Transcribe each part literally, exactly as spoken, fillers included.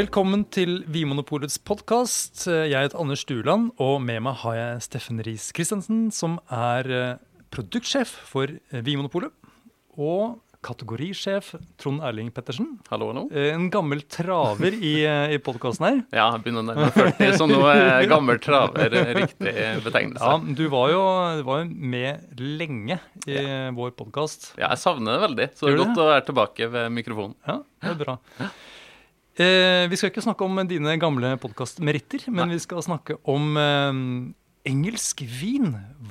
Velkommen til Vinmonopolets podcast. Jeg heter Anders Sturland, og med meg har jeg Steffen Ries Kristensen, som er produktsjef for Vinmonopolet, og kategorisjef Trond Erling Pettersen. Hallo, hallo. En gammel traver i, i podcasten her. Ja, jeg begynner nærmere førti, så nå er gammel traver riktig betegnelse. Ja, du var jo, du var jo med lenge i ja. Vår podcast. Ja, jeg savner det veldig, så det er godt det? Å være tilbake ved mikrofonen. Ja, det er bra. Ja. Eh, vi skal ikke snakke om dine gamle podcastmeritter, men Nei. Vi skal snakke om eh, engelsk vin.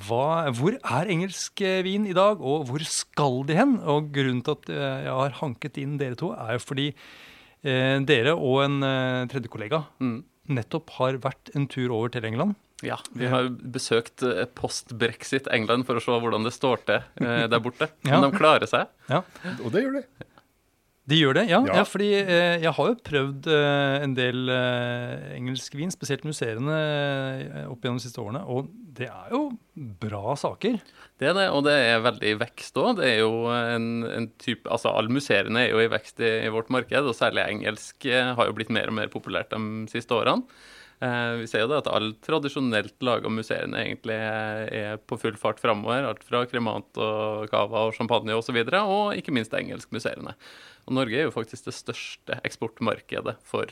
Hva, hvor er engelsk vin i dag, og hvor skal de hen? Og grunnen til at eh, jeg har hanket inn dere to er jo fordi eh, dere og en eh, tredje kollega mm. nettopp har vært en tur over til England. Ja, vi har besøkt post-Brexit England for å se hvordan det står til eh, der borte. Ja. Men de klarer seg. Ja, og det gjør de. De gjør det, ja. ja. ja fordi eh, jeg har jo prøvd eh, en del eh, engelsk vin, spesielt musserende, eh, opp gjennom de siste årene, og det er jo bra saker. Det er det, og det er veldig vekst også. Det er jo en, en type, altså all musserende er jo i vekst i, i vårt marked, og særlig engelsk eh, har jo blitt mer og mer populært de siste årene. Eh, vi ser jo det at all tradisjonelt laget musserende egentlig er på full fart fremover, alt fra kremant og kava og champagne og så videre, og ikke minst engelsk musserende. Og Norge er jo faktisk det største eksportmarkedet for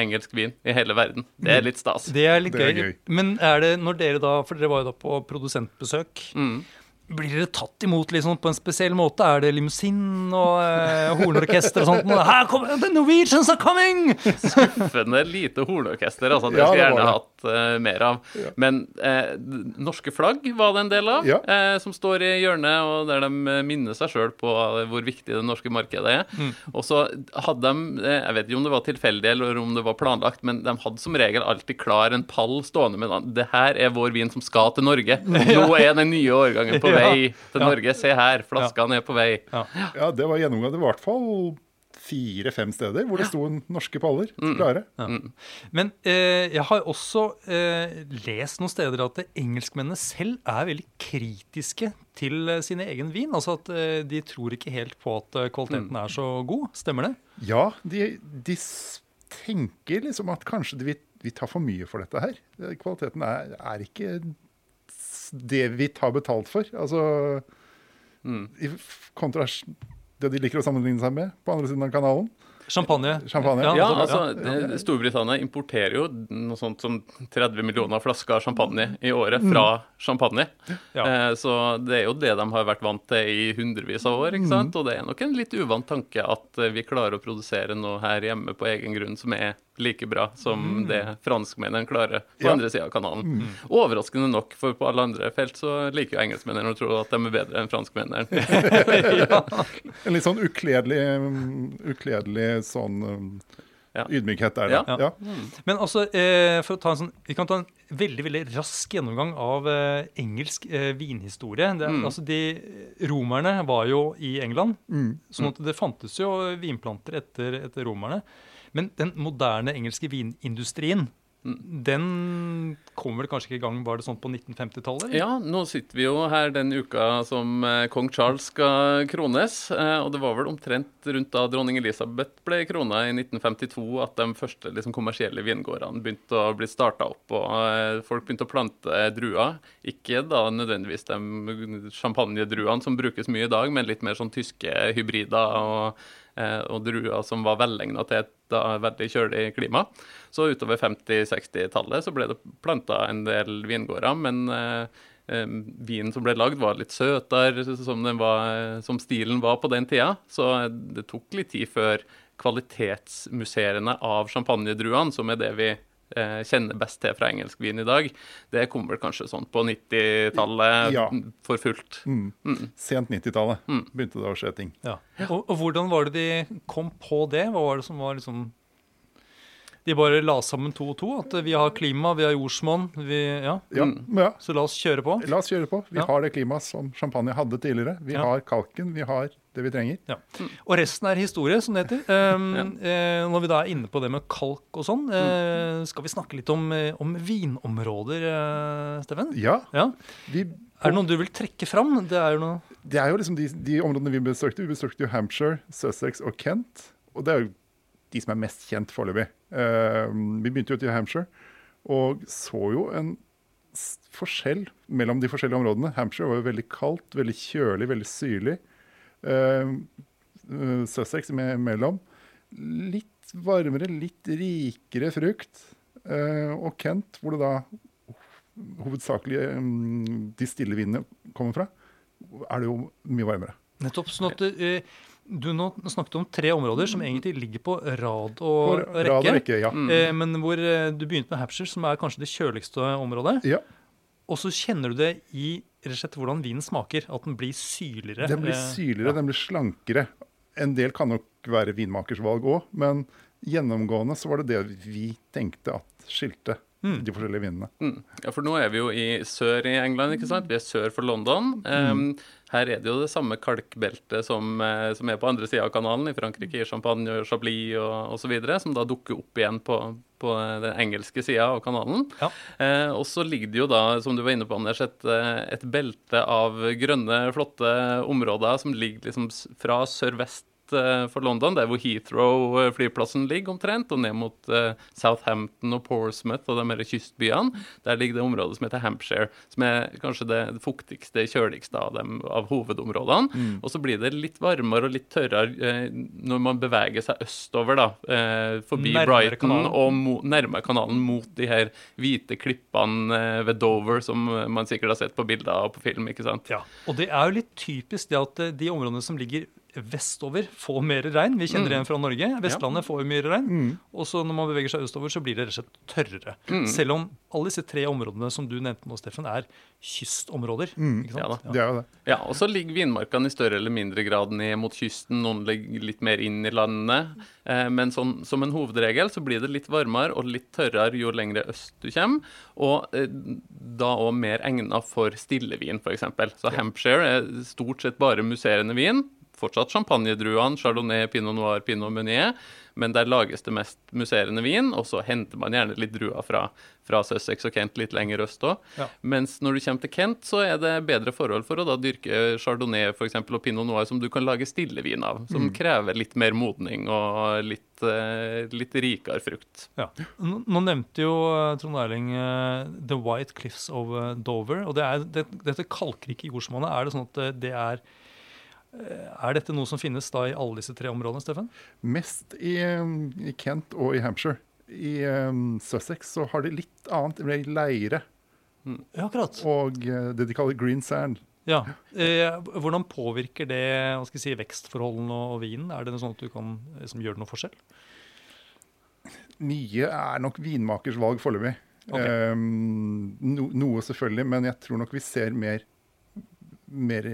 engelsk vin i hele verden. Det er litt stas. Det er litt gøy. Det er gøy. Men er det når dere da, for dere var jo da på produsentbesøk, mm. blir dere tatt imot liksom på en spesiell måte? Er det limousin og eh, hornorkester og sånt? Her kommer, the Norwegians are coming! Skuffende lite hornorkester, altså det skulle jeg gjerne hatt uh, mer av. Ja. Men eh, norske flagg var det en del av, ja. eh, som står i hjørnet, og der de minner seg selv på hvor viktig det norske markedet er. Mm. Og så hadde de, jeg vet ikke om det var tilfeldig eller om det var planlagt, men de hadde som regel alltid klar en pall stående med den. Det her er vår vin som skal til Norge. Nå er den nye årgangen på vei til ja. Norge, se her, flaskene ja. Er på vei. Ja, ja det var gjennomgående i hvert fall fire-fem steder hvor det sto norske paller, klare. Ja. Mm. Men eh, jeg har også eh, lest noen steder at engelskmennene selv er veldig kritiske til eh, sine egen vin, altså at eh, de tror ikke helt på at kvaliteten mm. er så god, stemmer det? Ja, de, de tenker liksom at kanskje vi, vi tar for mye for dette her. Kvaliteten er, er ikke... det vi tar betalt for, altså mm. i kontra det de liker å sammenligne seg med på andre siden av kanalen. Champagne. Champagne. Ja, ja, altså Storbritannia importerer jo noe sånt som tretti millioner flasker champagne i året fra champagne. Ja. Eh, så det er jo det de har vært vant til i hundrevis av år, ikke sant? Og det er nok en litt uvant tanke at vi klarer å produsere noe her hjemme på egen grunn som er like bra som det franskmennene klarer på ja. Andre siden av kanalen. Mm. Overraskende nok, for på alle andre felt så liker jo engelskmennene og tror at de er bedre enn franskmennene. ja. En litt sånn ukledelig, ukledelig sånn um, ja. Ydmykhet er det. Ja. Ja. Ja. Men altså, eh, for å ta en sånn, vi kan ta en veldig, veldig rask gjennomgang av eh, engelsk eh, vinhistorie. Det, mm. Altså, de romerne var jo i England, mm. sånn at det fantes jo vinplanter etter, etter romerne. Men den moderne engelske vinindustrien, den kom vel kanskje ikke i gang, var det sånn på nitten femtitallet? Eller? Ja, nå sitter vi jo her den uka som Kong Charles skal krones, og det var vel omtrent rundt da dronning Elisabeth ble krona i nitten femtito at de første liksom, kommersielle vingårdene begynte å bli startet opp, og folk begynte å plante druer. Ikke da nødvendigvis de champagne-druene som brukes mye i dag, men litt mer sånn tyske hybrider og og druer som var velegnet til et veldig kjølig klima. Så utover femti-sekstitallet så ble det plantet en del vingårder, men eh, eh, vinen som ble lagd var litt søtere som, den var, som stilen var på den tida, så det tok litt tid før kvalitetsmuserende av champagne-druene, som er det vi eh, kjenner best til fra engelsk vin i dag, det kom vel kanskje sånn på nittitallet ja. For fullt. Mm. Mm. Sent nittitallet mm. begynte det å skje ting. Ja. Og, og hvordan var det de kom på det? Hva var det som var liksom... De bare la sammen to og to, at vi har klima, vi har jordsmonn, vi... Ja. Ja, ja. Så la oss kjøre på. La oss kjøre på. Vi ja. Har det klima som champagne hadde tidligere. Vi ja. Har kalken, vi har det vi trenger. Ja. Og resten er historie, som det heter. Um, ja. eh, når vi da er inne på det med kalk og sånn, eh, skal vi snakke litt om, om vinområder, eh, Steffen? Ja. ja. Vi... Er det noen du vil trekke fram? Det er jo, noe... det er jo liksom de, de områdene vi besøkte. Vi besøkte jo Hampshire, Sussex og Kent. Og det er jo de som er mest kjent foreløpig. Um, vi begynte jo til Hampshire, og så jo en forskjell mellom de forskjellige områdene. Hampshire var jo veldig kaldt, veldig kjølig, veldig syrlig. Um, Sussex med, mellom. Litt varmere, litt rikere frukt. Uh, og Kent, hvor det da hovedsakelig um, de stille vindene kommer fra, er det jo mye varmere. Nettopp, sånn at uh, du nå snakket om tre områder som egentlig ligger på rad og rekke, rad og rekke ja. uh, men hvor uh, du begynte med Hampshire, som er kanskje det kjøligste området, ja. Og så kjenner du det i rett og slett hvordan vinen smaker, at den blir syrligere. Den blir syrligere, uh, ja. Den blir slankere. En del kan nok være vinmakersvalg også, men gjennomgående så var det det vi tenkte at skilte mm. de forskjellige vinene. Mm. Ja, for nå er vi jo i sør i England, ikke sant? Vi er sør for London. Um, her er det jo det samme kalkbeltet som, som er på andre siden av kanalen i Frankrike, i Champagne, Chablis og, og så videre, som da dukker opp igjen på, på den engelske siden av kanalen. Ja. Uh, og så ligger det jo da, som du var inne på, Anders, et, et belte av grønne, flotte områder som ligger liksom fra sør-vest for London, der hvor Heathrow flyplassen ligger omtrent, og ned mot uh, Southampton og Portsmouth og de mer kystbyene, der ligger det området som heter Hampshire, som er kanskje det fuktigste, kjøligste av, dem, av hovedområdene, mm. og så blir det litt varmere og litt tørrere uh, når man beveger seg østover da, uh, forbi nærmere Brighton kanalen. Og mo- nærmere kanalen mot de her hvite klippene uh, ved Dover, som man sikkert har sett på bilder og på film, ikke sant? Ja, og det er jo litt typisk det at uh, de områdene som ligger vestover får mer regn. Vi kjenner mm. igjen fra Norge. Vestlandet ja. Får mer regn. Mm. Og så når man beveger seg østover, så blir det rett og slett tørrere. Mm. Selv om alle disse tre områdene som du nevnte nå, Steffen, er kystområder. Mm. Ikke sant? Ja, da. Ja. Det det. Ja, og så ligger vinmarkene i større eller mindre grad ned mot kysten. Noen ligger litt mer inn i landet. Eh, men sånn, som en hovedregel så blir det litt varmere og litt tørrere jo lengre øst du kommer. Og eh, da også mer egnet for stillevin, for eksempel. Så ja. Hampshire er stort sett bare musserende vin. Fortsatt champagnedruene, Chardonnay, Pinot Noir, Pinot Meunier, men der lages det mest musserende vin, og så henter man gjerne litt druer fra, fra Sussex og Kent, litt lenger øst også. Ja. Mens når du kommer til Kent, så er det bedre forhold for å da dyrke Chardonnay for eksempel, og Pinot Noir, som du kan lage stillevin av, som mm. krever litt mer modning og litt, uh, litt rikere frukt. Ja. Nå nevnte jo Trond Erling uh, The White Cliffs of Dover, og det er, det, dette kalkrike jordsmonnet, er det sånn at det er Er dette noe som finnes da i alle disse tre områdene, Steffen? Mest i, i Kent og i Hampshire. I um, Sussex så har de litt annet, det blir leire. Mm. Ja, akkurat. Og det de kaller green sand. Ja. Eh, hvordan påvirker det, hva skal jeg si, vekstforholdene og, og vinen? Er det noe sånn at du kan liksom, gjøre noe forskjell? Mye er nok vinmakers valg foreløpig. Okay. Um, no, noe selvfølgelig, men jeg tror nok vi ser mer Mer,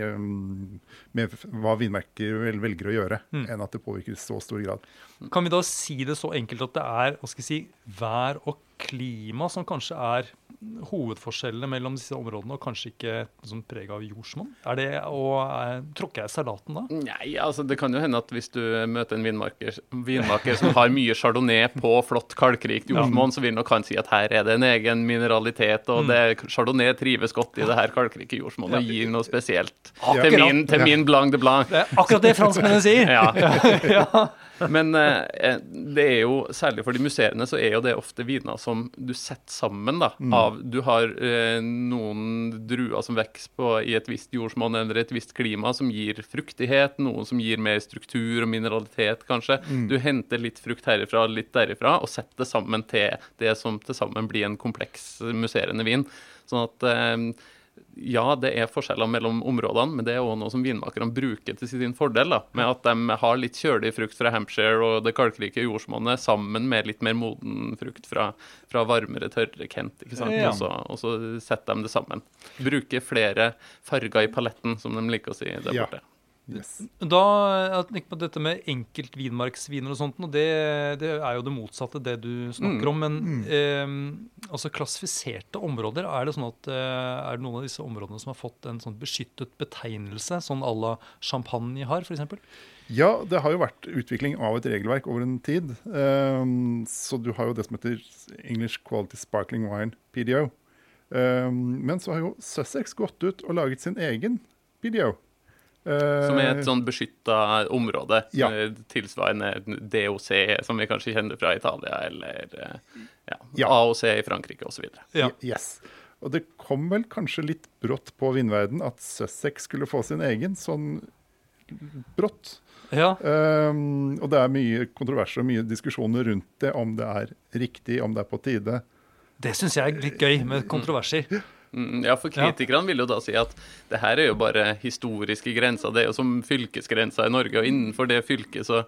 mer hva vinmerker velger å gjøre, mm. enn at det påvirker i så stor grad. Kan vi da si det så enkelt at det er, hva skal jeg si, vær og klima som kanskje er hovedforskjellene mellom disse områdene, og kanskje ikke liksom, preg av jordsmonn? Er det å er, tråkke jeg salaten da? Nei, altså det kan jo hende at hvis du møter en vinmaker, vinmaker som har mye chardonnay på flott kalkrikt jordsmonn, ja. Så vil nok han si at her er det en egen mineralitet, og mm. det, chardonnay trives godt i det her kalkrike jordsmonn, og gir noe spesielt ja. til min, til min blanc de blanc. Det er akkurat det franskmennene sier! Ja. ja. ja. Men eh, det er jo, særlig for de museene, så er jo det ofte viner som du setter sammen da, mm. av, du har eh, noen druer som vokser på i et visst jordsmonn eller et visst klima som gir fruktighet, noen som gir mer struktur og mineralitet kanskje. Mm. Du henter litt frukt herifra, litt derifra, og setter det sammen til det som til sammen blir en kompleks muserende vin. Sånn at... Eh, Ja, det er forskjeller mellom områdene, men det er også noe som vinmakerne bruker til sin fordel, da, med at de har litt kjølig frukt fra Hampshire og det kalkrike jordsmonnet sammen med litt mer moden frukt fra, fra varmere, tørre Kent, ikke sant? Ja. Og, så, og så setter de det sammen. Bruker flere farger i paletten, som de liker å si der ja. borte. Yes. Da, dette med enkeltvinmarksviner og sånt, og det, det er jo det motsatte det du snakker mm. om, men mm. eh, altså klassifiserte områder, er det sånn at er det noen av disse områdene som har fått en sånn beskyttet betegnelse, sånn à la Champagne har, for eksempel? Ja, det har jo vært utvikling av et regelverk over en tid, um, så du har jo det som heter English Quality Sparkling Wine P D O, um, men så har jo Sussex gått ut og laget sin egen P D O. Som är ett sånt beskyttat område ja. Tillsvarande D O C som vi kanske känner från Italien eller ja, ja. A O C I Frankrike och så vidare. Ja. Yes. Och det kom väl kanske lite brått på vinvärlden att Sussex skulle få sin egen sån brått. Ja. Um, och det är mycket kontroverser och mycket diskussioner runt det om det är riktigt, om det är på tide. Det syns jag är lite gøy med kontroverser. Mm, ja, för kritikern vill ju då säga si att det här är ju bara historiska gränser, det är som fylkesgränser I Norge och innanför det fylket så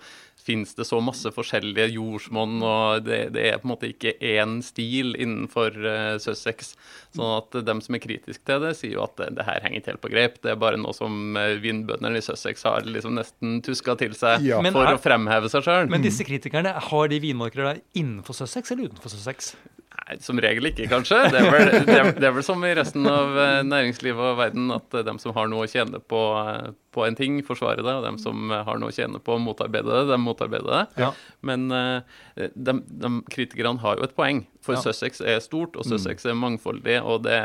finns det så massa olika jordsmonn och det, det är på något inte en stil innanför uh, Sussex så att de som är kritiska till det säger ju att det här hänger inte helt på grepp, det är bara något som vinbönderna I Sussex har liksom nästan tuskat till sig ja. För att framhäva sig själv. Men dessa kritikerna har de vinmarkerna innanför Sussex eller utanför Sussex? Nej, som regel ikke, kanskje. Det er vel, det er, det er vel som I resten av næringslivet og verden, at de som har noe å tjene på, på en ting, forsvarer det, og de som har noe å tjene på å motarbeide det, de motarbeider det. Ja. Men de, de kritikerne har jo et poeng, for ja. Sussex er stort, og Sussex er mangfoldig, og det,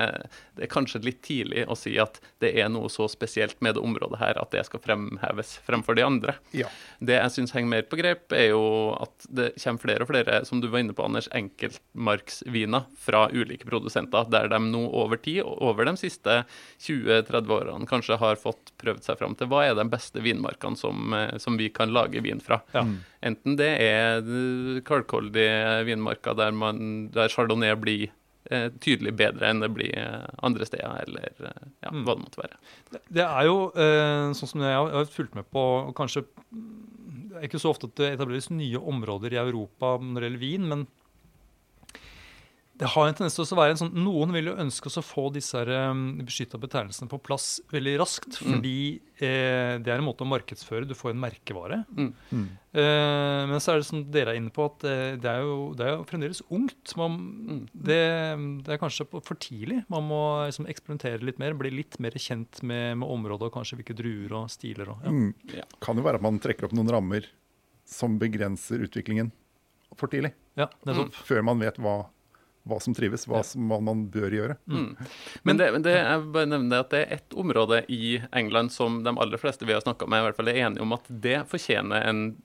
det er kanskje litt tidlig å si at det er noe så spesielt med det området her, at det skal fremheves fremfor de andre. Ja. Det jeg synes henger mer på grep, er jo at det kommer flere og flere, som du var inne på, Anders, enkeltmarks viner fra ulike producenter der de nå over tid, over de siste tjue tretti årene kanskje har fått prøvd seg frem til hva er de beste vinmarkene som, som vi kan lage vin fra. Ja. Enten det er kalkholdige vinmarker der, man, der Chardonnay blir eh, tydelig bedre enn det blir andre steder, eller ja, mm. hva det måtte være. Det, det er jo, eh, sånn som jeg har, jeg har fulgt med på, og kanskje det er ikke så ofte at det etableres nye områder I Europa når det gjelder vin, men det har en tendens til å være en sånn, noen vil jo ønske å få disse her, um, beskyttede betegnelsene på plass veldig raskt, fordi mm. eh, det er en måte å markedsføre, du får en merkevare. Mm. Mm. Eh, men så er det som dere er inne på, at eh, det, er jo, det er jo fremdeles ungt. Man, mm. det, det er kanskje på, for tidlig. Man må liksom, eksperimentere litt mer, bli litt mer kjent med, med området, og kanskje hvilke druer og stiler. Og, ja. Mm. Ja. Kan jo være at man trekker opp noen rammer som begrenser utviklingen for tidlig. Ja, mm. Før man vet hva vad som trivs, vad som man bör göra. Mm. Men det, det jag bara nämnde att det är ett område I England som de allra flesta vi har snackat med I alla fall är eniga om att det förtjänar en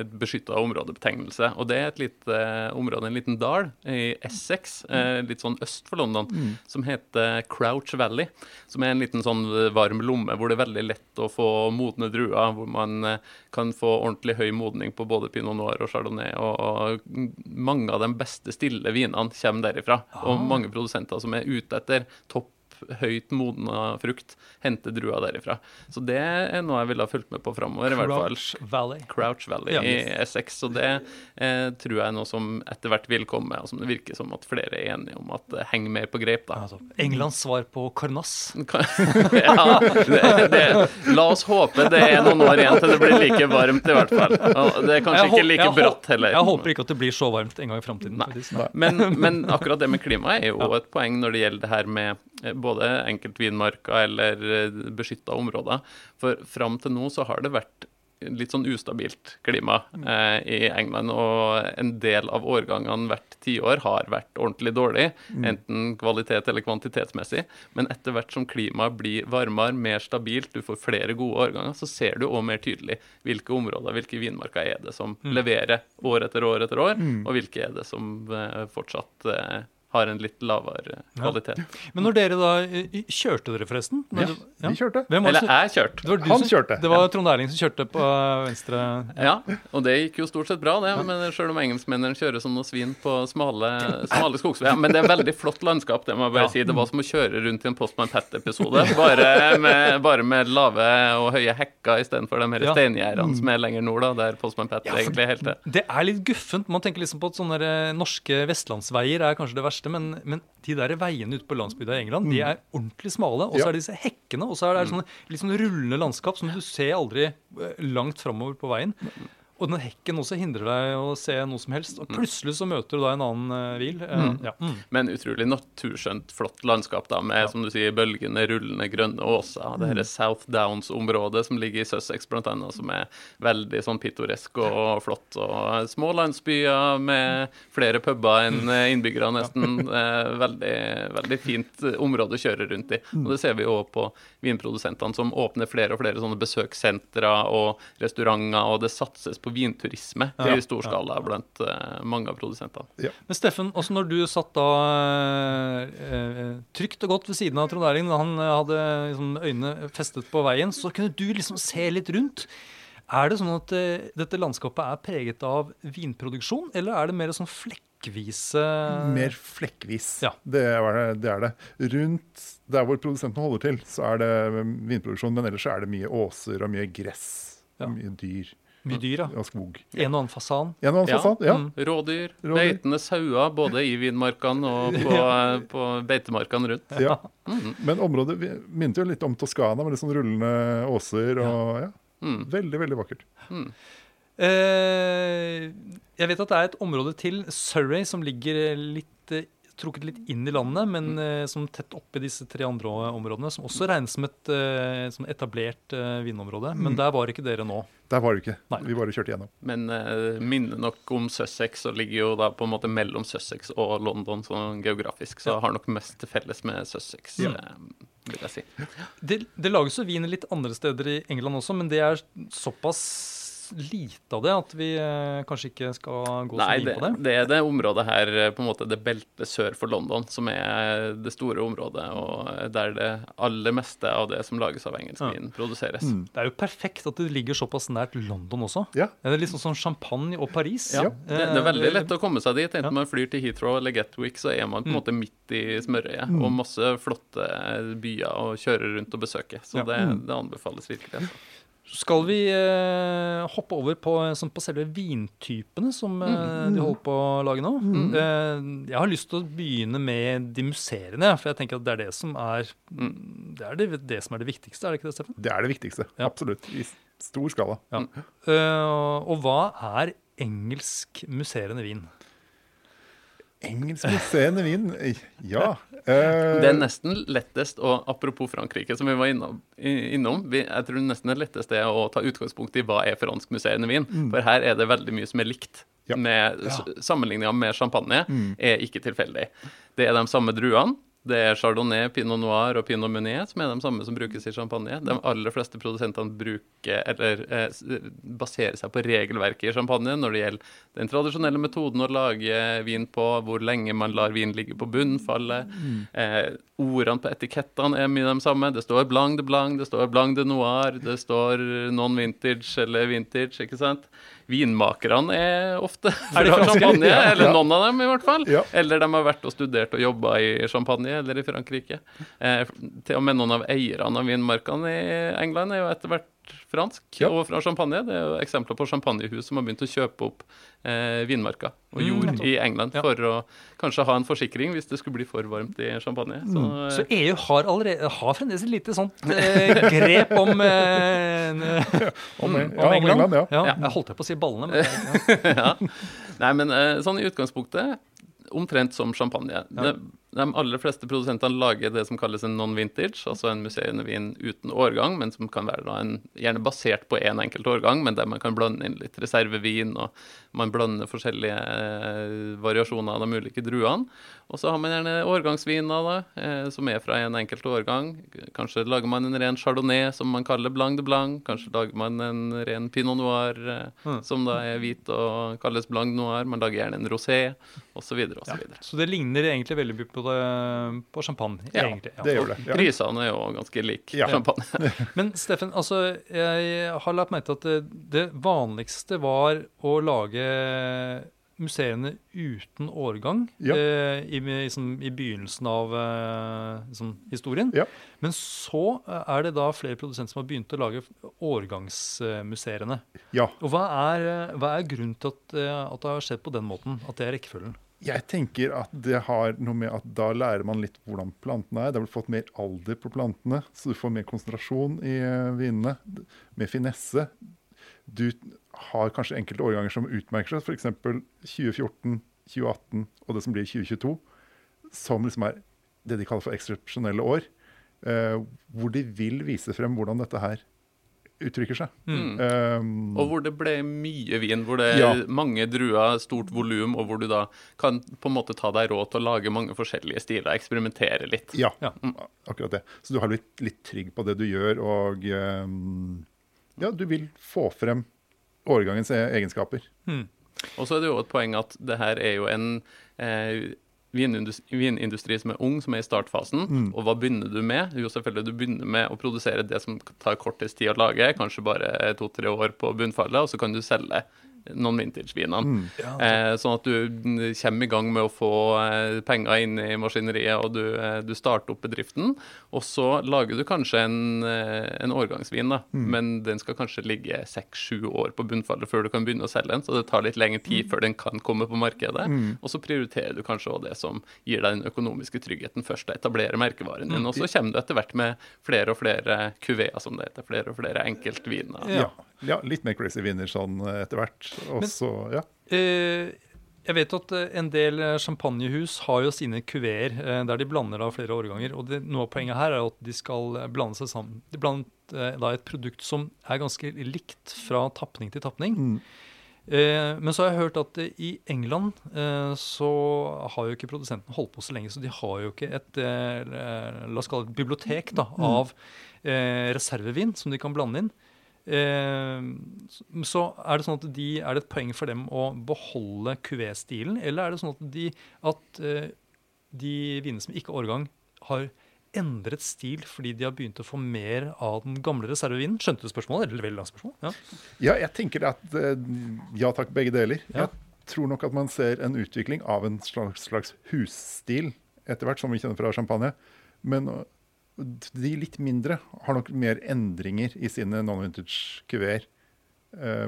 ett beskyttat områdebetegnelse och det är ett litet område en liten dal I Essex, mm. lite sån öst för London mm. som heter Crouch Valley som är en liten sån varm lomme där det är väldigt lätt att få modna druer, där man kan få ordentlig hög modning på både Pinot Noir och Chardonnay och många av de bästa stilla vinerna kommer derifra, og mange produsenter som er ute etter topp, høyt modna frukt, henter drua derifra. Så det er noe jeg ville ha fulgt med på fremover, I hvert fall. Crouch Valley. Crouch Valley ja, I Essex, så det eh, tror jeg er noe som etter hvert vil komme, og som det virker som at flere er enige om at det henger mer på grep. Da. Altså, Englands svar på Karnas. ja, det, det, la oss håpe det er noen år igjen til det blir like varmt I hvert fall. Og det er kanskje håper, ikke like bratt heller. Jeg håper ikke at det blir så varmt en gang I fremtiden. Men, men akkurat det med klima er jo ja. Et poeng når det gjelder det her med både enkeltvinmarker eller beskyttede områder. For frem til nå så har det vært litt sånn ustabilt klima eh, I England, og en del av årgangene hvert tiår har vært ordentlig dårlig, enten kvalitet eller kvantitetsmessig. Men etter hvert som klima blir varmere, mer stabilt, du får flere gode årganger, så ser du også mer tydelig hvilke områder, hvilke vinmarker er det som mm. leverer år etter år etter år, mm. og hvilke er det som eh, fortsatt eh, har en lite lavere kvalitet. Ja. Men när dere då körte dere förresten? Ja, du, ja. Vi körte. Eller är kört. Han körte. Det var Trond Erling som körte på vänstra. Ja, och det gick ju stort sett bra det, men själv om engelsmännen körde som något svin på smala smala skogsvägar, men det är väldigt flott landskap det man bara ja. Säger si. Det var som att köra runt I en Postman Pat episode, bara med bara med lave och höga häckar istället för de här ja. Stengärdarna som är längre norr då där Postman Pat ja, egentligen helt det. Det är lite guffent. Man tänker liksom på att såna där norska västlandsvägar är kanske det värsta Men, men de der veiene ute på landsbygda I England, de er ordentlig smale, og så ja. Er det disse hekkene, og så er det sånn, litt sånn rullende landskap som du ser aldri langt fremover på veien. Og den hekken også hindrer deg å se noe som helst, og plutselig så møter du da en annen vil. Mm. Ja. Mm. Men utrolig naturskjønt, flott landskap da, med, ja. Som du sier, bølgende, rullende, grønne åser. Det her South Downs-området som ligger i Sussex, blant annet, som er veldig sånn pittoresk og flott. Og små landsbyer med flere pubber enn innbyggere nesten. Veldig, veldig fint område å kjøre rundt i. Og det ser vi også på vinprodusentene som åpner flere og flere sånne besøkssenter og restauranter, og det satses på vinturisme ja, i stor skala ja, ja. Blant uh, mange av produsentene. Ja. Men Steffen, også når du satt da uh, trygt og godt ved siden av Trond Erling, da han hadde liksom, øynene festet på veien, så kunne du liksom se litt rundt. Er det sånn at uh, dette landskapet er preget av vinproduksjon, eller er det mer sånn flekkvise? Mer flekkvis, ja. det, er, det er det. Rundt der hvor produsenten holder til, så er det vinproduksjon, men ellers er det mye åser og mye gress, ja. Mye dyr. Mye dyr, ja. Skog. En og annen fasan. En og annen fasan, ja. ja. Mm. Rådyr, beitende sauer, både i vinmarkene og på, på beitemarkene rundt. Ja. Mm. Men området minnet jo litt om Toscana, med litt sånn rullende åser. Og, ja. Mm. Veldig, veldig vakkert. Mm. Eh, jeg vet at det er et område til, Surrey, som ligger litt trukket litt inn i landet, men mm. eh, som tett oppe i disse tre andre områdene, som også regnes som et eh, som etablert eh, vinområde. Men mm. der var ikke dere nå. Der var det ikke. Nei. Vi bare kjørte gjennom. Men eh, minner nok om Sussex, og ligger jo da på en måte mellom Sussex og London sånn geografisk, så ja. Har nok mest til felles med Sussex, ja. eh, vil jeg si. Det, det lages jo vin litt andre steder i England også, men det er såpass lite av det, at vi eh, kanskje ikke skal gå Nei, så mye det, på det? Nei, det er det området her, på en måte det beltet sør for London, som er det store området, og der det aller meste av det som lages av engelsk vin, ja. Produseres. Mm. Det er jo perfekt at det ligger såpass nært London også. Ja. Det er litt sånn som Champagne og Paris. Ja, det, det er veldig lett å komme seg dit. Enten ja. Man flyr til Heathrow eller Gatwick, så er man på en måte midt i smørøyet, mm. og masse flotte byer å kjøre rundt og besøke. Så ja. det, det anbefales virkelig. Skal vi eh, hoppe over på, sånn, på selve vintypene som eh, mm. de holder på å lage nå? Mm. Eh, jeg har lyst til å begynne med de musserende, for jeg tenker at det er det som er det, er det, det, som er det viktigste, er det ikke det, Steffen? Det er det viktigste, ja. Absolutt. I stor skala. Ja. Mm. Uh, og hva er engelsk musserende vin? Engelsk musserende vin, ja. Det er nesten lettest, og apropos Frankrike som vi var innom, innom vi, jeg tror nesten det letteste er å ta utgangspunkt i hva er fransk musserende vin, mm. for her er det veldig mye som er likt. Med, ja. Sammenligningen med champagne mm. er ikke tilfeldig. Det er de samme druene, det er Chardonnay, Pinot Noir og Pinot Meunier som er de samme som brukes i champagne. De aller fleste produsentene bruker, eller eh, baserer seg på regelverket i champagne når det gjelder den tradisjonelle metoden å lage vin på, hvor lenge man lar vin ligge på bunnfallet. Mm. Eh, ordene på etikettene er mye de samme. Det står blanc de blanc, det står blanc de noir, det står non-vintage eller vintage, ikke sant? Vinmakerne er ofte fra er champagne, ja, ja. Eller noen av dem i hvert fall. Ja. Eller de har vært og studert og jobbet i champagne eller i Frankrike. Eh, til og med noen av eierne av vinmarkene i England er jo etter hvert fransk, ja. Og fra champagne. Det er jo eksempler på champagnehus som har begynt å kjøpe opp eh, vinmarker og jord mm, i England ja. For å kanskje ha en forsikring hvis det skulle bli for varmt i champagne. Så, mm. så E U har allerede har fremdeles et lite sånt eh, grep om, eh, en, ja, om, mm, ja, om England. England ja. Ja, jeg holdt på å si ballene. Men, ja. ja. Nei, men eh, sånn i utgangspunktet omtrent som champagne. Ja. De, de aller fleste produsentene lager det som kalles en non-vintage, altså en musserende vin uten årgang, men som kan være da en, gjerne basert på en enkelt årgang, men der man kan blande inn litt reservevin, og man blander forskjellige eh, variasjoner av de ulike druene. Og så har man gjerne årgangsviner da, eh, som er fra en enkelt årgang. Kanskje lager man en ren Chardonnay, som man kaller blanc de blanc. Kanskje lager man en ren Pinot Noir, eh, mm. som da er hvit og kalles blanc noir. Man lager gjerne en rosé, og så videre. Ja. Så det ligner egentlig veldig mye på, på champagne. Ja, egentlig, ja. Det gjør det. Ja. Prisene er jo ganske like ja. Champagne. Men Steffen, altså, jeg har lagt meg til at det vanligste var å lage museene uten årgang ja. eh, i, liksom, i begynnelsen av eh, liksom, historien. Ja. Men så er det da flere produsenter som har begynt å lage årgangsmuseene. Ja. Og hva er, hva er grunnen til at, at det har skjedd på den måten, at det er rekkefølgen? Jeg tenker at det har noe med at da lærer man litt hvordan plantene er. Det har blitt fått mer alder på plantene, så du får mer konsentrasjon i vinene, mer finesse. Du har kanskje enkelte årganger som utmerker seg, for eksempel tjue fjorten, tjue atten og det som blir tjue tjueto, som liksom er det de kaller for eksepsjonelle år, eh, hvor de vil vise frem hvordan dette her uttrykker seg. Mm. Um, og hvor det ble mye vin, hvor det er ja. mange druer, stort volum, og hvor du da kan på en måte ta deg råd til å lage mange forskjellige stiler, eksperimentere litt. Ja, ja. Mm. Akkurat det. Så du har litt, litt trygg på det du gjør, og um, ja, du vil få frem årgangens egenskaper. Mm. Og så er det jo et poeng at det her er jo en eh, vinindustri, vinindustri som er ung, som er i startfasen, mm. og hva begynner du med? Jo, selvfølgelig du begynner med å produsere det som tar kortest tid å lage, kanskje bare to-tre år på bunnfallet, og så kan du selge noen vintage-vinene. Mm. Ja, så. Eh, sånn at du kommer i gang med å få eh, penger inn i maskineriet, og du, eh, du starter opp bedriften, og så lager du kanskje en, eh, en årgangsvin, da. Mm. Men den skal kanskje ligge seks-sju år på bunnfallet før du kan begynne å selge den, så det tar litt lengre tid mm. før den kan komme på markedet, mm. og så prioriterer du kanskje også det som gir deg den økonomiske tryggheten først, å etablere merkevaren din, mm. og så kommer du etter hvert med flere og flere kuveer, som det heter, flere og flere enkeltviner. Ja, ja litt mer crazy viner sånn etter hvert. Også, men, ja. eh, jeg vet at en del champagnehus har jo sine kuveer eh, der de blander av flere årganger, og det, noe av poenget her er at de skal blande seg sammen. De blander eh, da et produkt som er ganske likt fra tappning til tappning. Mm. Eh, men så har jeg hørt at eh, i England eh, så har jo ikke produsenten holdt på så lenge, så de har jo ikke et, eh, la oss kalle det et bibliotek da, mm. av eh, reservevin som de kan blande inn. Eh, så er det sånn at de, er det et poeng for dem å beholde Q V-stilen, eller er det sånn at de, at eh, de vinene som ikke årgang har endret stil fordi de har begynt å få mer av den gamle reservevinen? Skjønte du spørsmålet? Eller veldig langt spørsmål? Ja. ja, jeg tenker at ja takk begge deler. Ja. Jeg tror nok at man ser en utvikling av en slags, slags husstil etter hvert, som vi kjenner fra champagne, men de litt mindre har nok mer endringer i sine non-vintage-kuveer,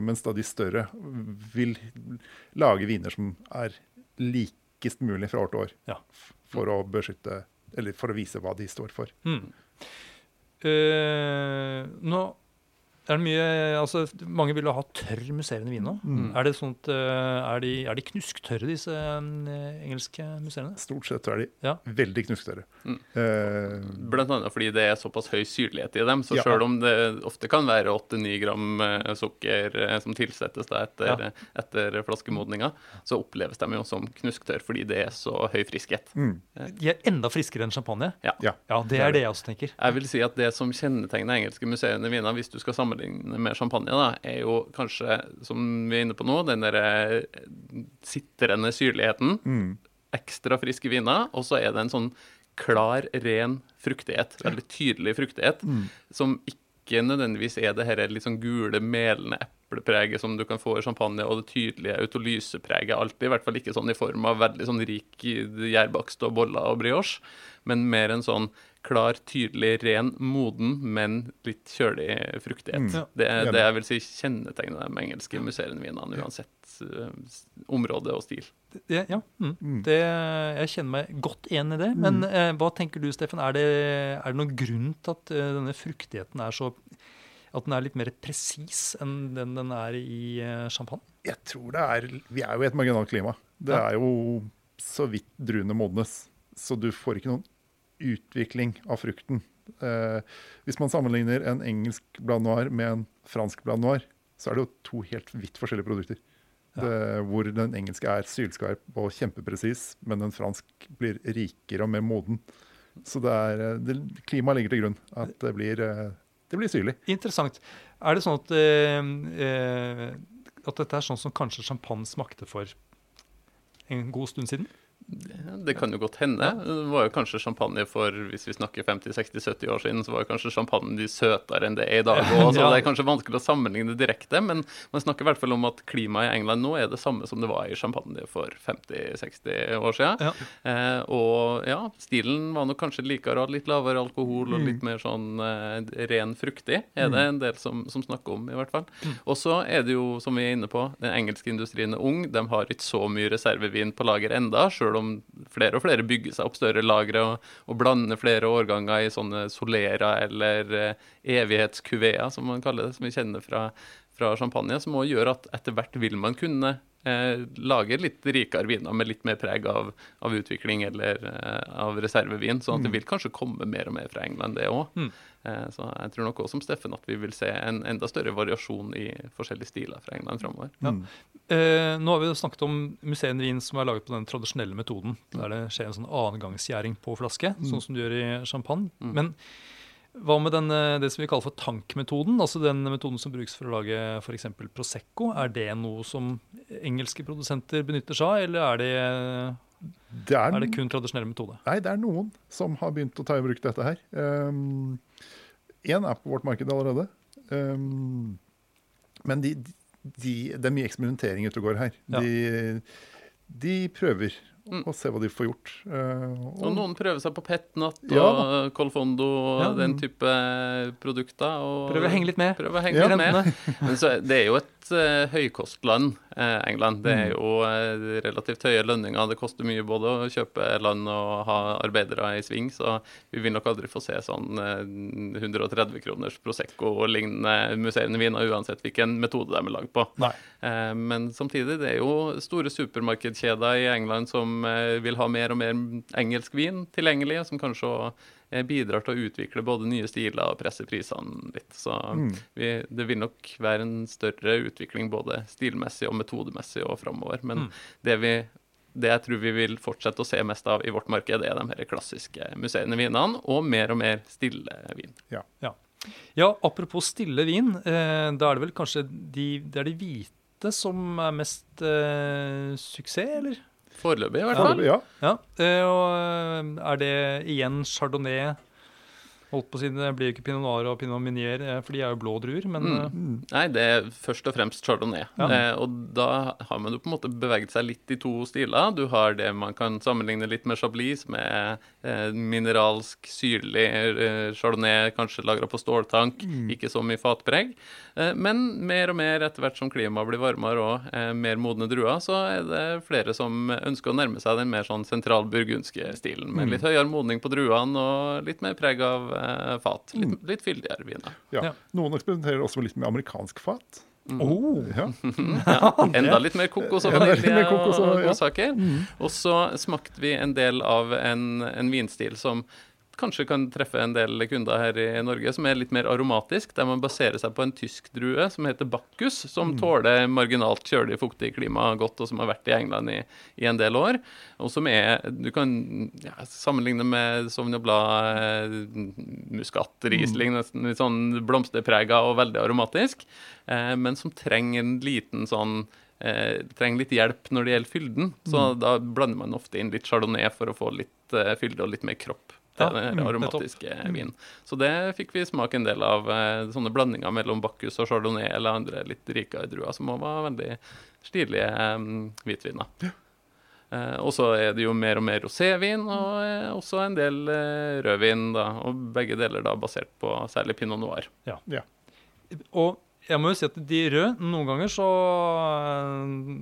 mens da de større vil lage viner som er likest mulig fra år til år, ja. for å beskytte, eller for å vise hva de står for. Mm. Uh, nå er det mye, altså mange vil ha tørr museerende viner. Mm. Er det sånt, er de, er de knusktørre, disse engelske museerne? Stort sett er de ja. veldig knusktørre. Mm. Uh, Blant annet fordi det er såpass høy syrlighet i dem, så ja. selv om det ofte kan være åtte-ni gram sukker som tilsettes da etter, ja. etter flaskemodninga, så oppleves de jo som knusktørre fordi det er så høy friskhet. Mm. De er enda friskere enn champagne? Ja. ja. ja det er det jeg også tenker. Jeg vil si at det som kjennetegner engelske museerende viner, hvis du skal sammenligne med champagne da, er jo kanskje, som vi er inne på nå, den der sitterende syrligheten, mm. ekstra friske viner, og så er det en sånn klar, ren fruktighet, veldig tydelig fruktighet, mm. som ikke nødvendigvis er det her litt sånn gule, melende eplepreget som du kan få i champagne, og det tydelige autolysepreget alltid, i hvert fall ikke sånn i form av veldig sånn rik gjærbakst og boller og brioche, men mer en sånn klar, tydelig, ren, moden, men litt kjølig fruktighet. Mm, ja. Det er det jeg vil si kjennetegner de engelske museerende vinene, uansett uh, område og stil. Det, ja, mm. Mm. Det, jeg kjenner meg godt igjen i det, men mm. eh, hva tenker du, Steffen? Er det, er det noen grunn til at uh, denne fruktigheten er så, at den er litt mer presis enn den den er i uh, champagne? Jeg tror det er, vi er jo i et marginalt klima. Det ja. er jo så vidt druene modnes, så du får ikke noen utvikling av frukten. Eh, hvis man sammenligner en engelsk blanc noir med en fransk blanc noir, så er det jo to helt vidt forskjellige produkter. Ja. Det, hvor den engelske er sylskarp og kjempepresis, men den fransk blir rikere og mer moden. Så det er, det, klimaet ligger til grunn at det blir, det blir syrlig. Interessant. Er det sånn at, eh, at dette er sånn som kanskje champagne smakte for en god stund siden? Det kan jo godt hende. Det var jo kanskje champagne for, hvis vi snakker femti, seksti, sytti år siden, så var jo kanskje champagne de søtere enn det er i dag også, så det er kanskje vanskelig å sammenligne direkte, men man snakker i hvert fall om at klimaet i England nå er det samme som det var i champagne for femti, seksti år siden. Ja. Eh, og ja, stilen var nok kanskje likere, litt lavere alkohol og litt mer sånn eh, ren fruktig, er det en del som, som snakker om i hvert fall. Og så er det jo, som vi er inne på, den engelske industrien er ung, de har ikke så mye reservevin på lager enda, selv selv om flere og flere bygger seg opp større lagre og, og blander flere årganger i sånne solera eller eh, evighetskuveer, som man kaller det, som vi kjenner fra, fra champagne, som også gjør at etter hvert vil man kunne eh, lage litt rikere viner med litt mer preg av, av utvikling eller eh, av reservevin, sånn at det vil kanskje komme mer og mer fra England det også. Mm. Eh, så jeg tror nok også som Steffen at vi vil se en enda større variasjon i forskjellige stiler fra England fremover. Ja. Mm. Eh, nå har vi snakket om museumvin som er laget på den tradisjonelle metoden, der det skjer en sånn annengangsgjæring på flaske, mm. sånn som du gjør i champagne. Mm. Men hva med den, det som vi kaller for tankmetoden, altså den metoden som brukes for å lage for eksempel Prosecco, er det noe som engelske produsenter benytter seg av, eller er det, det, er, er det kun tradisjonell metode? Nei, det er noen som har begynt å ta I bruk dette her. Um, en er på vårt marked allerede, um, men de, de, det er mye eksperimentering ute og går her. Ja. De, de prøver Mm. og se hva de får gjort. Uh, og, og noen prøver seg på petnat og ja. Colfondo og ja. Den type produkter. Og prøver å henge litt med. Prøver å henge ja. Litt med. Men så, det er jo et uh, høykostland, eh, England. Det er jo uh, relativt høye lønninger. Det koster mye både å kjøpe land og ha arbeidere I sving, så vi vil nok aldri få se sånn uh, hundre og tretti kroners Prosecco og lignende museerende viner, uansett hvilken metode de er laget på. Uh, men samtidig, det er jo store supermarkedskjeder I England som vil ha mer og mer engelsk vin tilgjengelig, som kanskje bidrar til å utvikle både nye stiler og presseprisene litt. Så mm. vi, det vil nok være en større utvikling både stilmessig og metodemessig og fremover. Men mm. det, vi, det jeg tror vi vil fortsette å se mest av I vårt marked, er de her klassiske museene vinene, og mer og mer stille vin. Ja, ja. ja apropos stille vin, eh, da er det vel kanskje de, det er de hvite som er mest eh, suksess, eller? Foreløpig I hvert fall. Ja. Ja. Og er det igjen Chardonnay? Holdt på å si, det blir jo ikke Pinot Noir og Pinot Meunier, for de er jo blå druer, men... Mm. Nei, det er først og fremst Chardonnay. Ja. Eh, og da har man jo på en måte beveget seg litt I to stiler. Du har det man kan sammenligne litt med Chablis, med eh, mineralsk, syrlig eh, Chardonnay, kanskje lagret på ståltank, mm. ikke så mye fatpreg. Eh, men mer og mer, etter hvert som klimaet blir varmere og eh, mer modne druer, så er det flere som ønsker å nærme seg den mer sånn sentralburgundske stilen, med mm. litt høyere modning på druene og litt mer preg av fat, litt, mm. litt fyldigere viner. Ja. Ja. Noen eksperimenterer også litt med amerikansk fat. Mm. Oh, ja. ja, enda litt mer kokos og vanilje og godsaker. Og så smakte vi en del av en, en vinstil som kanskje kan treffe en del kunder her I Norge, som er litt mer aromatisk, der man baserer seg på en tysk drue som heter Bacchus, som mm. tåler marginalt kjølig fuktig klima godt, og som har vært I England I, I en del år, og som er, du kan ja, sammenligne med Sauvignon Blanc, muskat, Riesling, nesten litt sånn blomsterpreget og veldig aromatisk, eh, men som trenger en liten sånn Eh, trenger litt hjelp når det gjelder fylden, så mm. da blander man ofte inn litt Chardonnay for å få litt eh, fylde og litt mer kropp til ja, den aromatiske vin. Så det fikk vi smak en del av eh, sånne blandinger mellom Bacchus og Chardonnay eller andre litt rikere druer som også var veldig stilige eh, hvitviner. Ja. Eh, og så er det jo mer og mer rosévin og eh, også en del eh, rødvin da, og begge deler da basert på særlig Pinot Noir. Ja, ja. Og jeg må jo si at de røde, noen ganger så,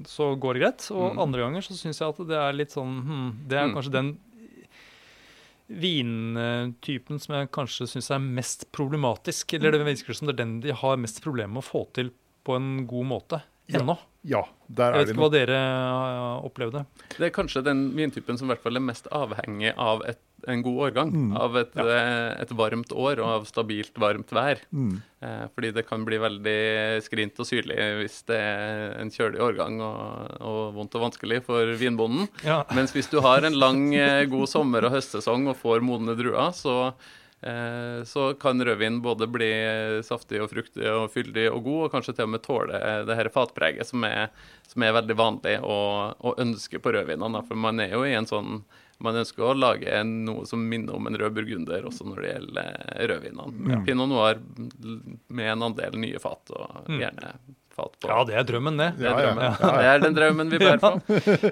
så går det greit, og mm. andre ganger så synes jeg at det er litt sånn, hmm, det er mm. kanskje den vintypen som jeg kanskje synes er mest problematisk, eller det virker som det er den de har mest problemer med å få til på en god måte ennå. Ja. Ja, der er det. Jeg vet ikke hva dere opplevde. Det er kanskje den vintypen som I hvert fall er mest avhengig av et, en god årgang, mm. av et, ja. Et varmt år og av stabilt varmt vær. Mm. Eh, fordi det kan bli veldig skrint og syrlig hvis det er en kjølig årgang og, og vondt og vanskelig for vinbonden. Ja. Mens hvis du har en lang, god sommer- og høstsesong og får modne druer, så så kan rødvin både bli saftig og fruktig og fyldig og god, og kanskje til og med tåle det her fatpreget som er, som er veldig vanlig å, å ønske på rødvinene, for man er jo I en sånn, man ønsker å lage noe som minner om en rød burgunder også når det gjelder rødvinene, med Pinot Noir med en andel nye fat og gjerne fat på. Ja, det er drømmen det. Det er, drømmen. Ja, ja, ja. Det er den drømmen vi bærer på.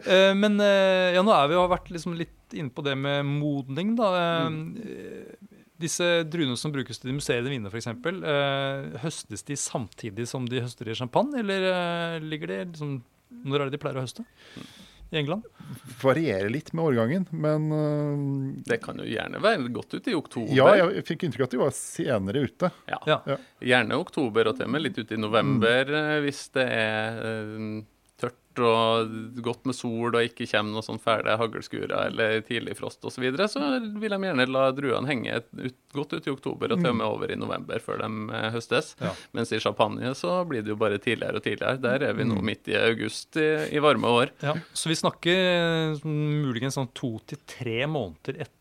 Ja. Men ja, nå er vi jo vært liksom litt inne på det med modning da. Mm. Disse druene som brukes til de museerende viner for eksempel, eh, høstes de samtidig som de høster I champagne, eller eh, ligger det, liksom, når er det de pleier å høste? i England? Varierer litt med årgangen, men... Uh, det kan jo gjerne være godt ut i oktober. Ja, jeg fikk inntrykk at de var senere ute. Ja, ja. Gjerne oktober og temme, litt ute i november mm. hvis det er uh, tørt og godt med sol og ikke kommer noen sånn fæle hagelskurer eller tidlig frost og så videre, så vil de gjerne la druene henge ut, godt ut i oktober og temme mm. over i november før de høstes. Ja. Mens i champagne så blir det jo bare tidligere og tidligere. Der er vi nå midt i august i, i varme år. Ja. Så vi snakker muligens sånn to til tre måneder etter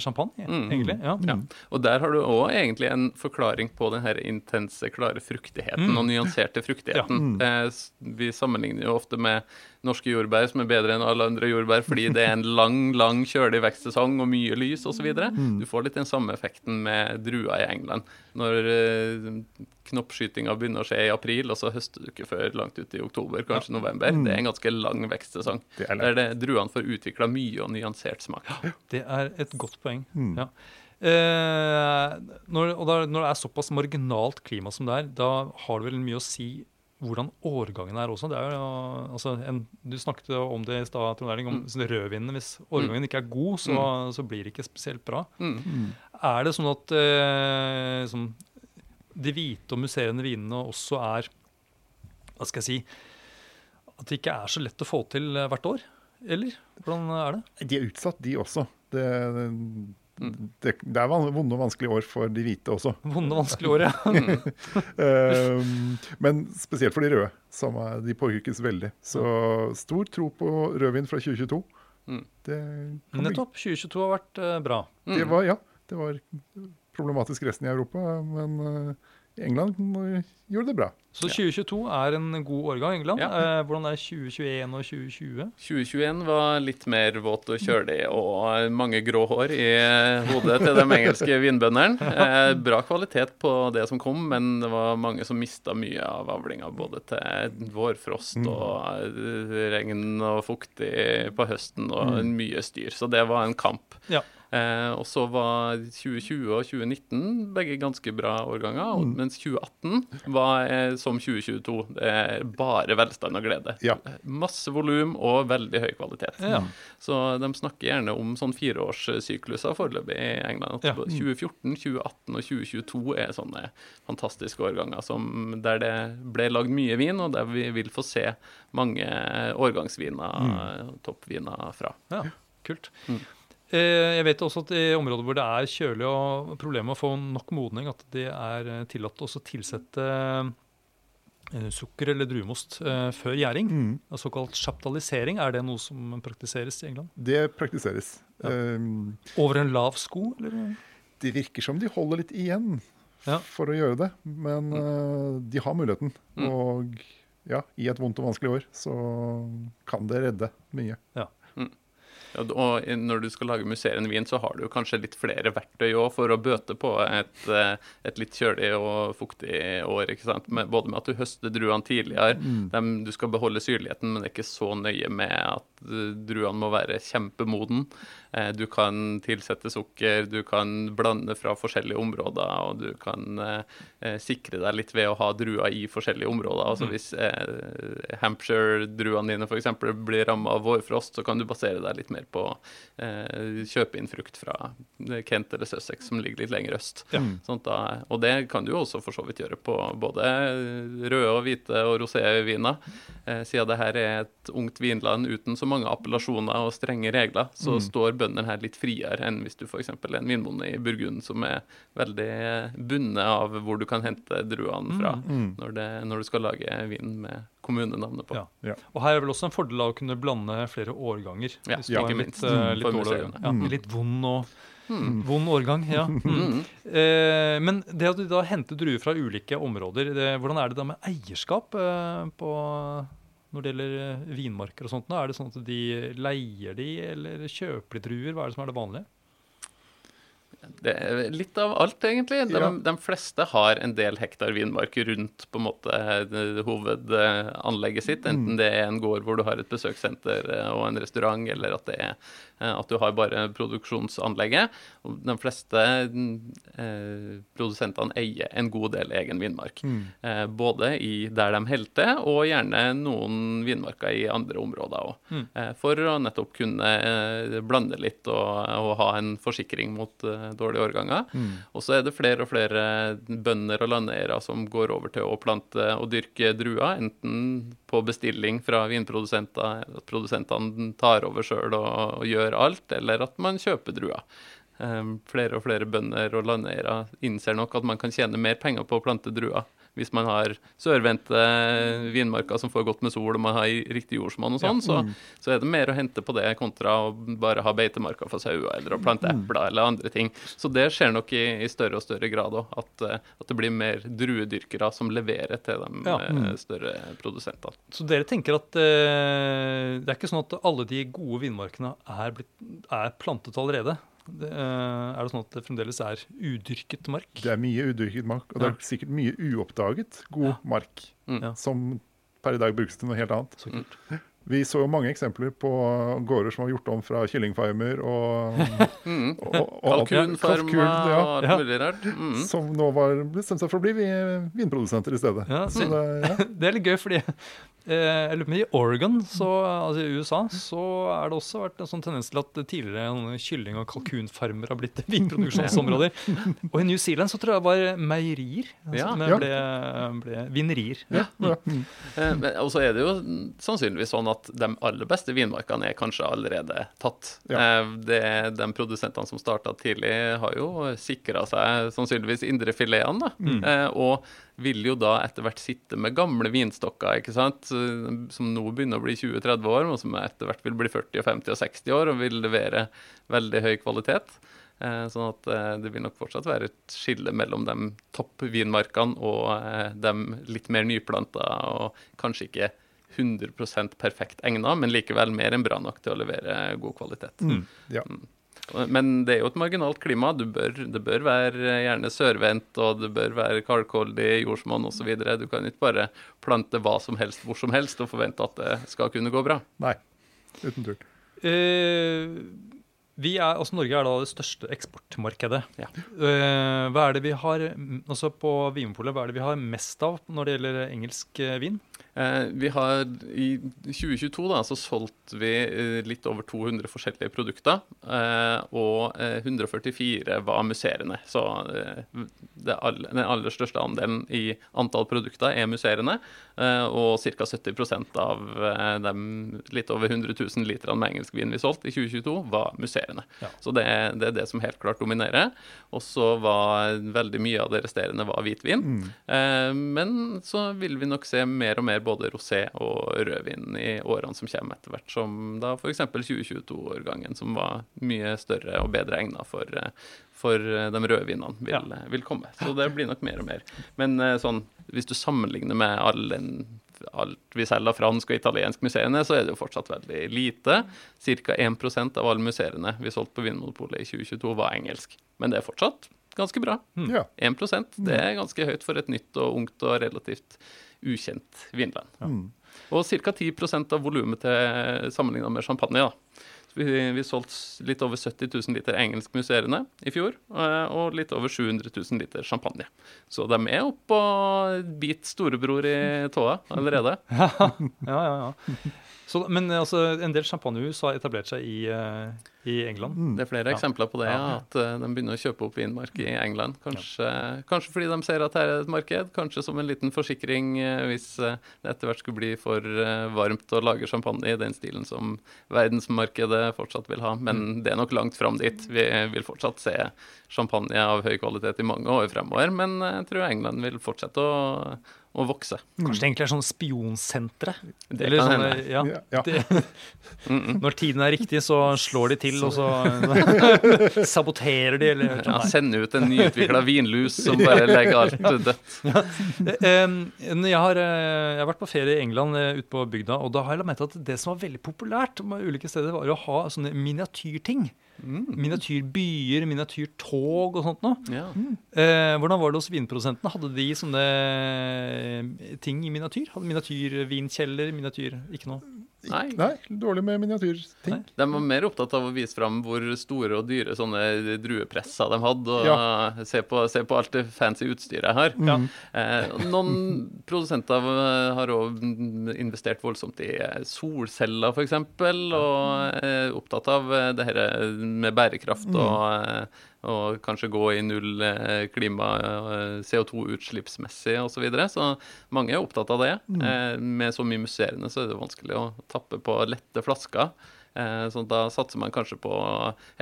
champagne, mm. egentlig. Ja. Ja. Og der har du også egentlig en forklaring på den her intense, klare fruktigheten mm. og nyanserte fruktigheten. Ja. Mm. Vi sammenligner jo ofte med norske jordbær som er bedre enn alle andre jordbær, fordi det er en lang, lang kjølig vekstsesong og mye lys og så videre. Du får litt den samme effekten med drua i England. Når knoppskytinga begynner å skje i april, og så høster du ikke før langt ut i oktober, kanskje november. Det er en ganske lang vekstsesong. Der det, druene får utviklet mye og nyansert smak. Det er et godt poeng, ja. Eh, når, og da, når det er såpass marginalt klima som det er, da har det vel mye å si hvordan årgangen er også. Det er jo, altså, en, du snakket om det i sted, Trond Erling, om mm. rødvinene. Hvis årgangen ikke er god, så, mm. så blir det ikke spesielt bra. Mm. Mm. Er det sånn at eh, liksom, de hvite og musserende vinene også er, hva skal jeg si, at det ikke er så lett å få til hvert år? Eller? Hvordan er det? De er utsatt, de også. Det, det, det, det er vonde og vanskelige år for de hvite også. Vonde og vanskelige år, ja. um, men spesielt for de røde, som er, de påvirkes veldig. Så stor tro på rødvin fra tjue tjueto. Det nettopp, tjue tjueto har vært uh, bra. Det var, ja, det var problematisk resten i Europa, men uh, England gjorde det bra. Så tjue tjueto er en god årgang i England. Ja. Eh, hvordan er tjue tjueen og tjue tjue? tjue tjueen var litt mer våt og kjølig og mange grå hår i hodet til de engelske vinbønderne. Eh, bra kvalitet på det som kom, men det var mange som mistet mye av avlinga, både til vårfrost og regn og fuktig på høsten og mye styr. Så det var en kamp. Ja. Eh, og så var tjue tjue og tjue nitten begge ganske bra årganger, mm. mens tjue atten var eh, som tjue tjueto eh, bare velstand og glede. Ja. Masse volum og veldig høy kvalitet. Ja. Så de snakker gjerne om sånn fireårssykluser foreløpig i England. Ja. tjue fjorten, tjue atten og tjue tjueto er sånne fantastiske årganger som, der det ble lagd mye vin, og der vi vil få se mange årgangsviner, mm. toppviner fra. Ja, kult. Mm. Jeg vet også at i områder hvor det er kjølig og problemer med å få nok modning, at det er tillatt å tilsette sukker eller drumost før gjæring. Mm. Såkalt chaptalisering, er det noe som praktiseres i England? Det praktiseres. Ja. Um, Over en lav sko? Eller? Det virker som de holder litt igjen ja. for å gjøre det, men mm. uh, de har muligheten. Mm. Og ja, i et vondt og vanskelig år så kan det redde mye. Ja. Og når du skal lage musserende vin, så har du kanskje litt flere verktøy også for å bøte på et, et litt kjølig og fuktig år, ikke sant? Både med at du høster druene tidligere, mm. dem, du skal beholde syrligheten, men det er ikke så nøye med at druene må være kjempemoden. Du kan tilsette sukker, du kan blande fra forskjellige områder, og du kan eh, sikre deg litt ved å ha druer i forskjellige områder. Altså hvis eh, Hampshire-druene dine for eksempel blir rammet av vårfrost, så kan du basere deg litt mer på å eh, kjøpe inn frukt fra Kent eller Sussex, som ligger litt lenger øst. Ja. Sånt da, og det kan du også for så vidt gjøre på både røde og hvite og rosé-viner. Eh, siden det her er et ungt vinland uten så mange appellasjoner og strenge regler, så mm. står bøndene her litt friere enn hvis du for eksempel er en vinbonde i Burgund som er veldig bundet av hvor du kan hente druene fra mm, mm. Når, det, når du skal lage vin med kommunenavnet på. Ja. Ja. Og her er vel også en fordel av å kunne blande flere årganger. Ja, hvis du har en litt, minst, uh, litt, årgang. Ja, litt vond og Mm. vond årgang, ja. Mm. Eh, men det at du da henter druer fra ulike områder, det, hvordan er det da med eierskap eh, på når det gjelder vinmarker og sånt, er det sånn at de leier de, eller kjøper de druer? Hva er det som er det vanlige? Det er litt av alt egentlig. De, ja. de fleste har en del hektar vinmark rundt på en måte hovedanlegget sitt, enten det er en gård hvor du har et besøkssenter og en restaurant, eller at det er at du har bare produksjonsanlegget. De fleste eh, produsentene eier en god del egen vinmark, mm. eh, både i der de helter, og gjerne noen vinmarker i andre områder også, mm. eh, for å nettopp kunne eh, blande litt og, og ha en forsikring mot eh, dårlige årganger. Mm. Og så er det flere og flere bønder og landeiere som går over til å plante og dyrke druer, enten på bestilling fra vinprodusenter, at produsentene tar over selv og, og gjør alt, eller at man kjøper druer. Um, flere og flere bønder og landeiere innser nok at man kan tjene mer penger på å plante druer, hvis man har sørvendte vinmarker som får godt med sol, og man har riktig jordsmonn og sånn, ja. mm. så, så er det mer å hente på det, kontra å bare ha beitemarker for sauer, eller å plante mm. epler, eller andre ting. Så det skjer nok i, i større og større grad også, at, at det blir mer druedyrkere som leverer til de ja. mm. større produsentene. Så dere tenker at eh, det er ikke sånn at alle de gode vinmarkene er, blitt, er plantet allerede? Det, er det sånn at det fremdeles er udyrket mark? Det er mye udyrket mark, og det er ja. sikkert mye uoppdaget god ja. mark, mm. som per i dag brukes til noe helt annet. Så kult. Vi så jo mange eksempler på gårder som var gjort om fra kyllingfarmer og, mm. og, og, og kalkunfarmer kalkun, ja, og alt mulig rart. Mm. Som nå var bestemt seg for å bli vinprodusenter i stedet. Ja, så, så det, ja. det er litt gøy, fordi jeg lurer på i Oregon, så, altså i U S A, så er det også vært en sånn tendens til at tidligere kylling- og kalkunfarmer har blitt vinproduksjonsområder. Og i New Zealand så tror jeg det var meierier, altså, ja. men ble, ble vinerier. Ja. Ja. Mm. Og så er det jo sannsynligvis sånn at de aller beste vinmarkene er kanskje allerede tatt. Ja. Det, de produsentene som startet tidlig har jo sikret seg sannsynligvis indrefiletene, mm. og vil jo da etter hvert sitte med gamle vinstokker, ikke sant? Som nå begynner å bli tjue til tretti år, og som etter hvert vil bli førti, femti og seksti år, og vil levere veldig høy kvalitet. Sånn at det vil nok fortsatt være et skille mellom de toppvinmarkene og de litt mer nyplanta, og kanskje ikke hundre prosent perfekt egnet, men likevel mer enn bra nok til å levere god kvalitet. Mm, ja. Men det er jo et marginalt klima. Du bør, det bør være gjerne sørvendt, og det bør være kalkholdig, jordsmonn og så videre. Du kan ikke bare plante hva som helst, hvor som helst, og forvente at det skal kunne gå bra. Nei, uten tvil. Uh, vi er, altså Norge er da det største eksportmarkedet. Ja. Uh, hva er det vi har, altså på Vinmonopolet, hva er det vi har mest av når det gjelder engelsk vin? Vi har i tjue tjueto da, så solgte vi litt over to hundre forskjellige produkter, og hundre og førtifire var musserende. Så det aller, den aller største andelen i antall produkter er musserende, og ca. sytti prosent av de litt over hundre tusen liter med engelsk vin vi solgte i tjue tjueto var musserende. Ja. Så det er, det er det som helt klart dominerer. Og så var veldig mye av det resterende var hvitvin. Mm. Men så vil vi nok se mer og mer både rosé og rødvin i årene som kommer etter hvert, som da for eksempel tjue tjueto-årgangen, som var mye større og bedre egnet for, for de rødvinene vil, ja. vil komme. Så det blir nok mer og mer. Men sånn, hvis du sammenligner med all den, alt vi selger fransk og italiensk museene, så er det jo fortsatt veldig lite. Cirka én prosent av alle museene vi solgte på Vinmonopolet i tjue tjueto var engelsk. Men det er fortsatt ganske bra. Ja. én prosent, det er ganske høyt for et nytt og ungt og relativt ukjent vinland. Ja. Mm. Og cirka ti prosent av volumet til sammenlignet med champagne. Da. Vi, vi solgte litt over sytti tusen liter engelsk musserende i fjor, og litt over sju hundre tusen liter champagne. Så de er oppe og bit storebror i tåa allerede. ja, ja, ja. Så, men altså, en del champagnehus har etablert seg i, uh, i England. Mm. Det er flere ja. eksempler på det, ja, at uh, de begynner å kjøpe opp vinmark i England. Kanskje, ja. kanskje fordi de ser at her er et marked, kanskje som en liten forsikring uh, hvis uh, det etter hvert skulle bli for uh, varmt å lage champagne i den stilen som verdensmarkedet fortsatt vil ha. Men mm. det er nok langt frem dit. Vi vil fortsatt se champagne av høy kvalitet i mange år fremover, men jeg tror England vil fortsette å, å vokse. Kanskje det egentlig er sånn spionsentre? Det Eller sånne, ja. ja. Det, når tiden er riktig, så slår de til, og så saboterer de. Eller, ja, sender ut en nyutviklet vinlus som bare legger alt dødt. Ja. Jeg, har, jeg har vært på ferie i England ute på bygda, og da har jeg lagt merke til at det som var veldig populært med ulike steder, var å ha sånne miniatyrting. Mm. Miniatyrbyer, miniatyrtog og sånt noe. Ja. Mm. Eh, hvordan var det hos vinprodusentene? Hadde de sånne ting i miniatyr? Hadde miniatyrvinkjeller, miniatyr, ikke noe? Nei. Nei, dårlig med miniatyrting. Nei. De var mer opptatt av å vise frem hvor store og dyre sånne druepresser de hadde, og ja. se, på, se på alt det fancy utstyret her. Ja. Eh, noen produsenter har også investert voldsomt i solceller, for eksempel, og er opptatt av det her med bærekraft og, og kanskje gå i null klima, C O two-utslippsmessig og så videre. Så mange er opptatt av det. Med så mye musserende så er det vanskelig å tappe på lette flasker. Så da satser man kanskje på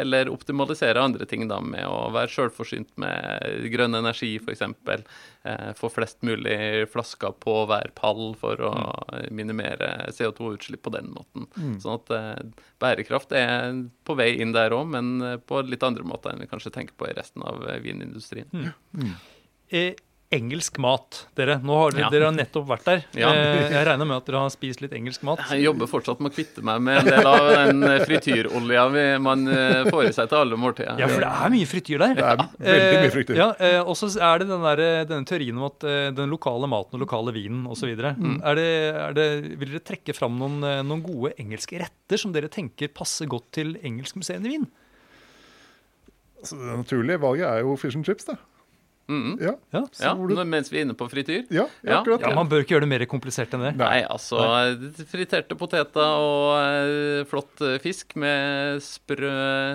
eller optimalisere andre ting da, med å være selvforsynt med grønn energi for eksempel, få flest mulig flasker på hver pall for å minimere C O two-utslipp på den måten. Mm. Sånn at bærekraft er på vei inn der også, men på litt andre måter enn vi kanskje tenker på i resten av vinindustrien. Mm. Mm. Eh, Engelsk mat, dere. Nå har dere, ja. dere har nettopp vært der. Ja. Jeg regner med at dere har spist litt engelsk mat. Jeg jobber fortsatt med å kvitte meg med en del av den frityrolja man får i seg til alle måltider. Ja, for det er mye frityr der. Det er veldig mye frityr. Ja, og så er det den der, denne teorien om at den lokale maten og lokale vinen og så videre. Mm. Er det, er det, vil dere trekke fram noen, noen gode engelske retter som dere tenker passer godt til engelskmuseene i Wien? Altså, det naturlige valget er jo fish and chips, da. Mm. Ja, ja. ja du... mens vi er inne på frityr ja, ja, ja. ja, man bør ikke gjøre det mer komplisert enn det. Nei, altså Nei. Friterte poteter og eh, flott fisk med sprø,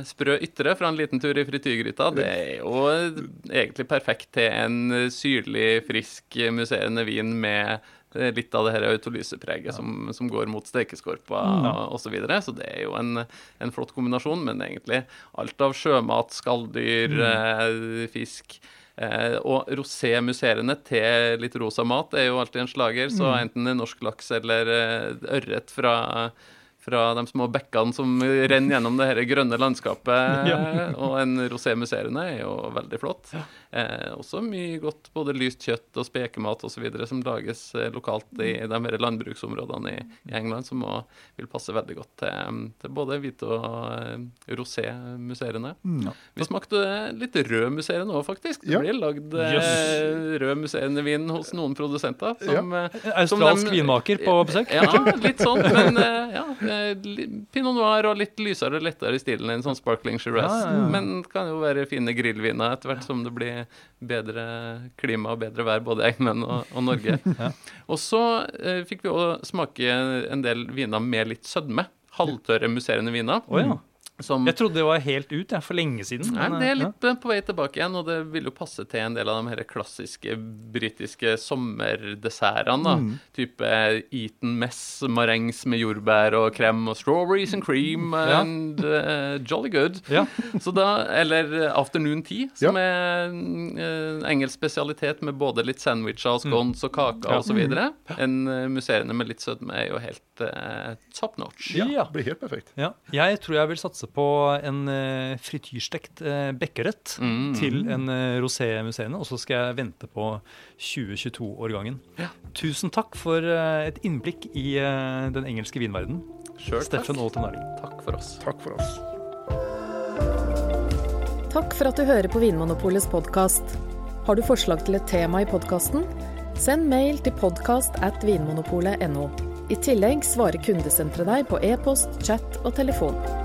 sprø ytre fra en liten tur i frityrgryta. Det er jo egentlig perfekt til en syrlig, frisk, musserende vin med litt av det her autolysepreget ja. som, som går mot stekeskorpa mm. og så videre, så det er jo en, en flott kombinasjon, men egentlig alt av sjømat, skalldyr, mm. eh, fisk Eh, og rosé-musserende til litt rosa mat er jo alltid en slager, så enten det er norsk laks eller eh, ørret fra, fra de små bekkene som renner gjennom det her grønne landskapet, eh, og en rosé-musserende er jo veldig flott. Eh, også mye godt, både lyst kjøtt og spekemat og så videre, som lages eh, lokalt i de her landbruksområdene i, i England, som også vil passe veldig godt til, til både hvit og eh, rosé-musserende. Ja. Vi smakte litt rød musserende også, faktisk. Det blir lagd yes. rød musserende vin hos noen produsenter. Som, ja. Australsk som de, vinmaker på besøk? Ja, litt sånn, men ja, Pinot Noir og litt lysere og lettere i stilen enn sånn sparkling Shiraz. Ja, ja. Men kan jo være fine grillviner etter hvert som det blir bedre klima og bedre vær, både England og, og Norge. Ja. Og så eh, fikk vi også smake en del viner med litt sødme. Halvtørre musserende viner. Åh, oh, ja. Som, jeg trodde det var helt ut ja, for lenge siden. Nei, det er litt ja. på vei tilbake igjen, og det vil jo passe til en del av de her klassiske britiske sommerdessertene. Mm. Type Eton Mess, marengs med jordbær og krem og strawberries and cream ja. and uh, jolly good. Ja. Så da, eller afternoon tea, som ja. er en engelsk spesialitet med både litt sandwicher og scones mm. og kaker ja. og så videre. Ja. En uh, musserende med litt sødme er jo helt uh, top notch. Ja, det blir helt perfekt. Ja. Jeg tror jeg vil satse på en uh, frityrstekt uh, bekkerett mm. til en uh, rosé-museene, og så skal jeg vente på twenty twenty-two-årgangen. Ja. Tusen takk for uh, et innblikk i uh, den engelske vinverdenen. Steffen og Trond Erling. Takk for oss. Takk for oss. Takk for at du hører på Vinmonopolets podcast. Har du forslag til et tema i podcasten? Send mail til podcast at vinmonopolet punktum no. I tillegg svarer kundesenteret deg på e-post, chat og telefon.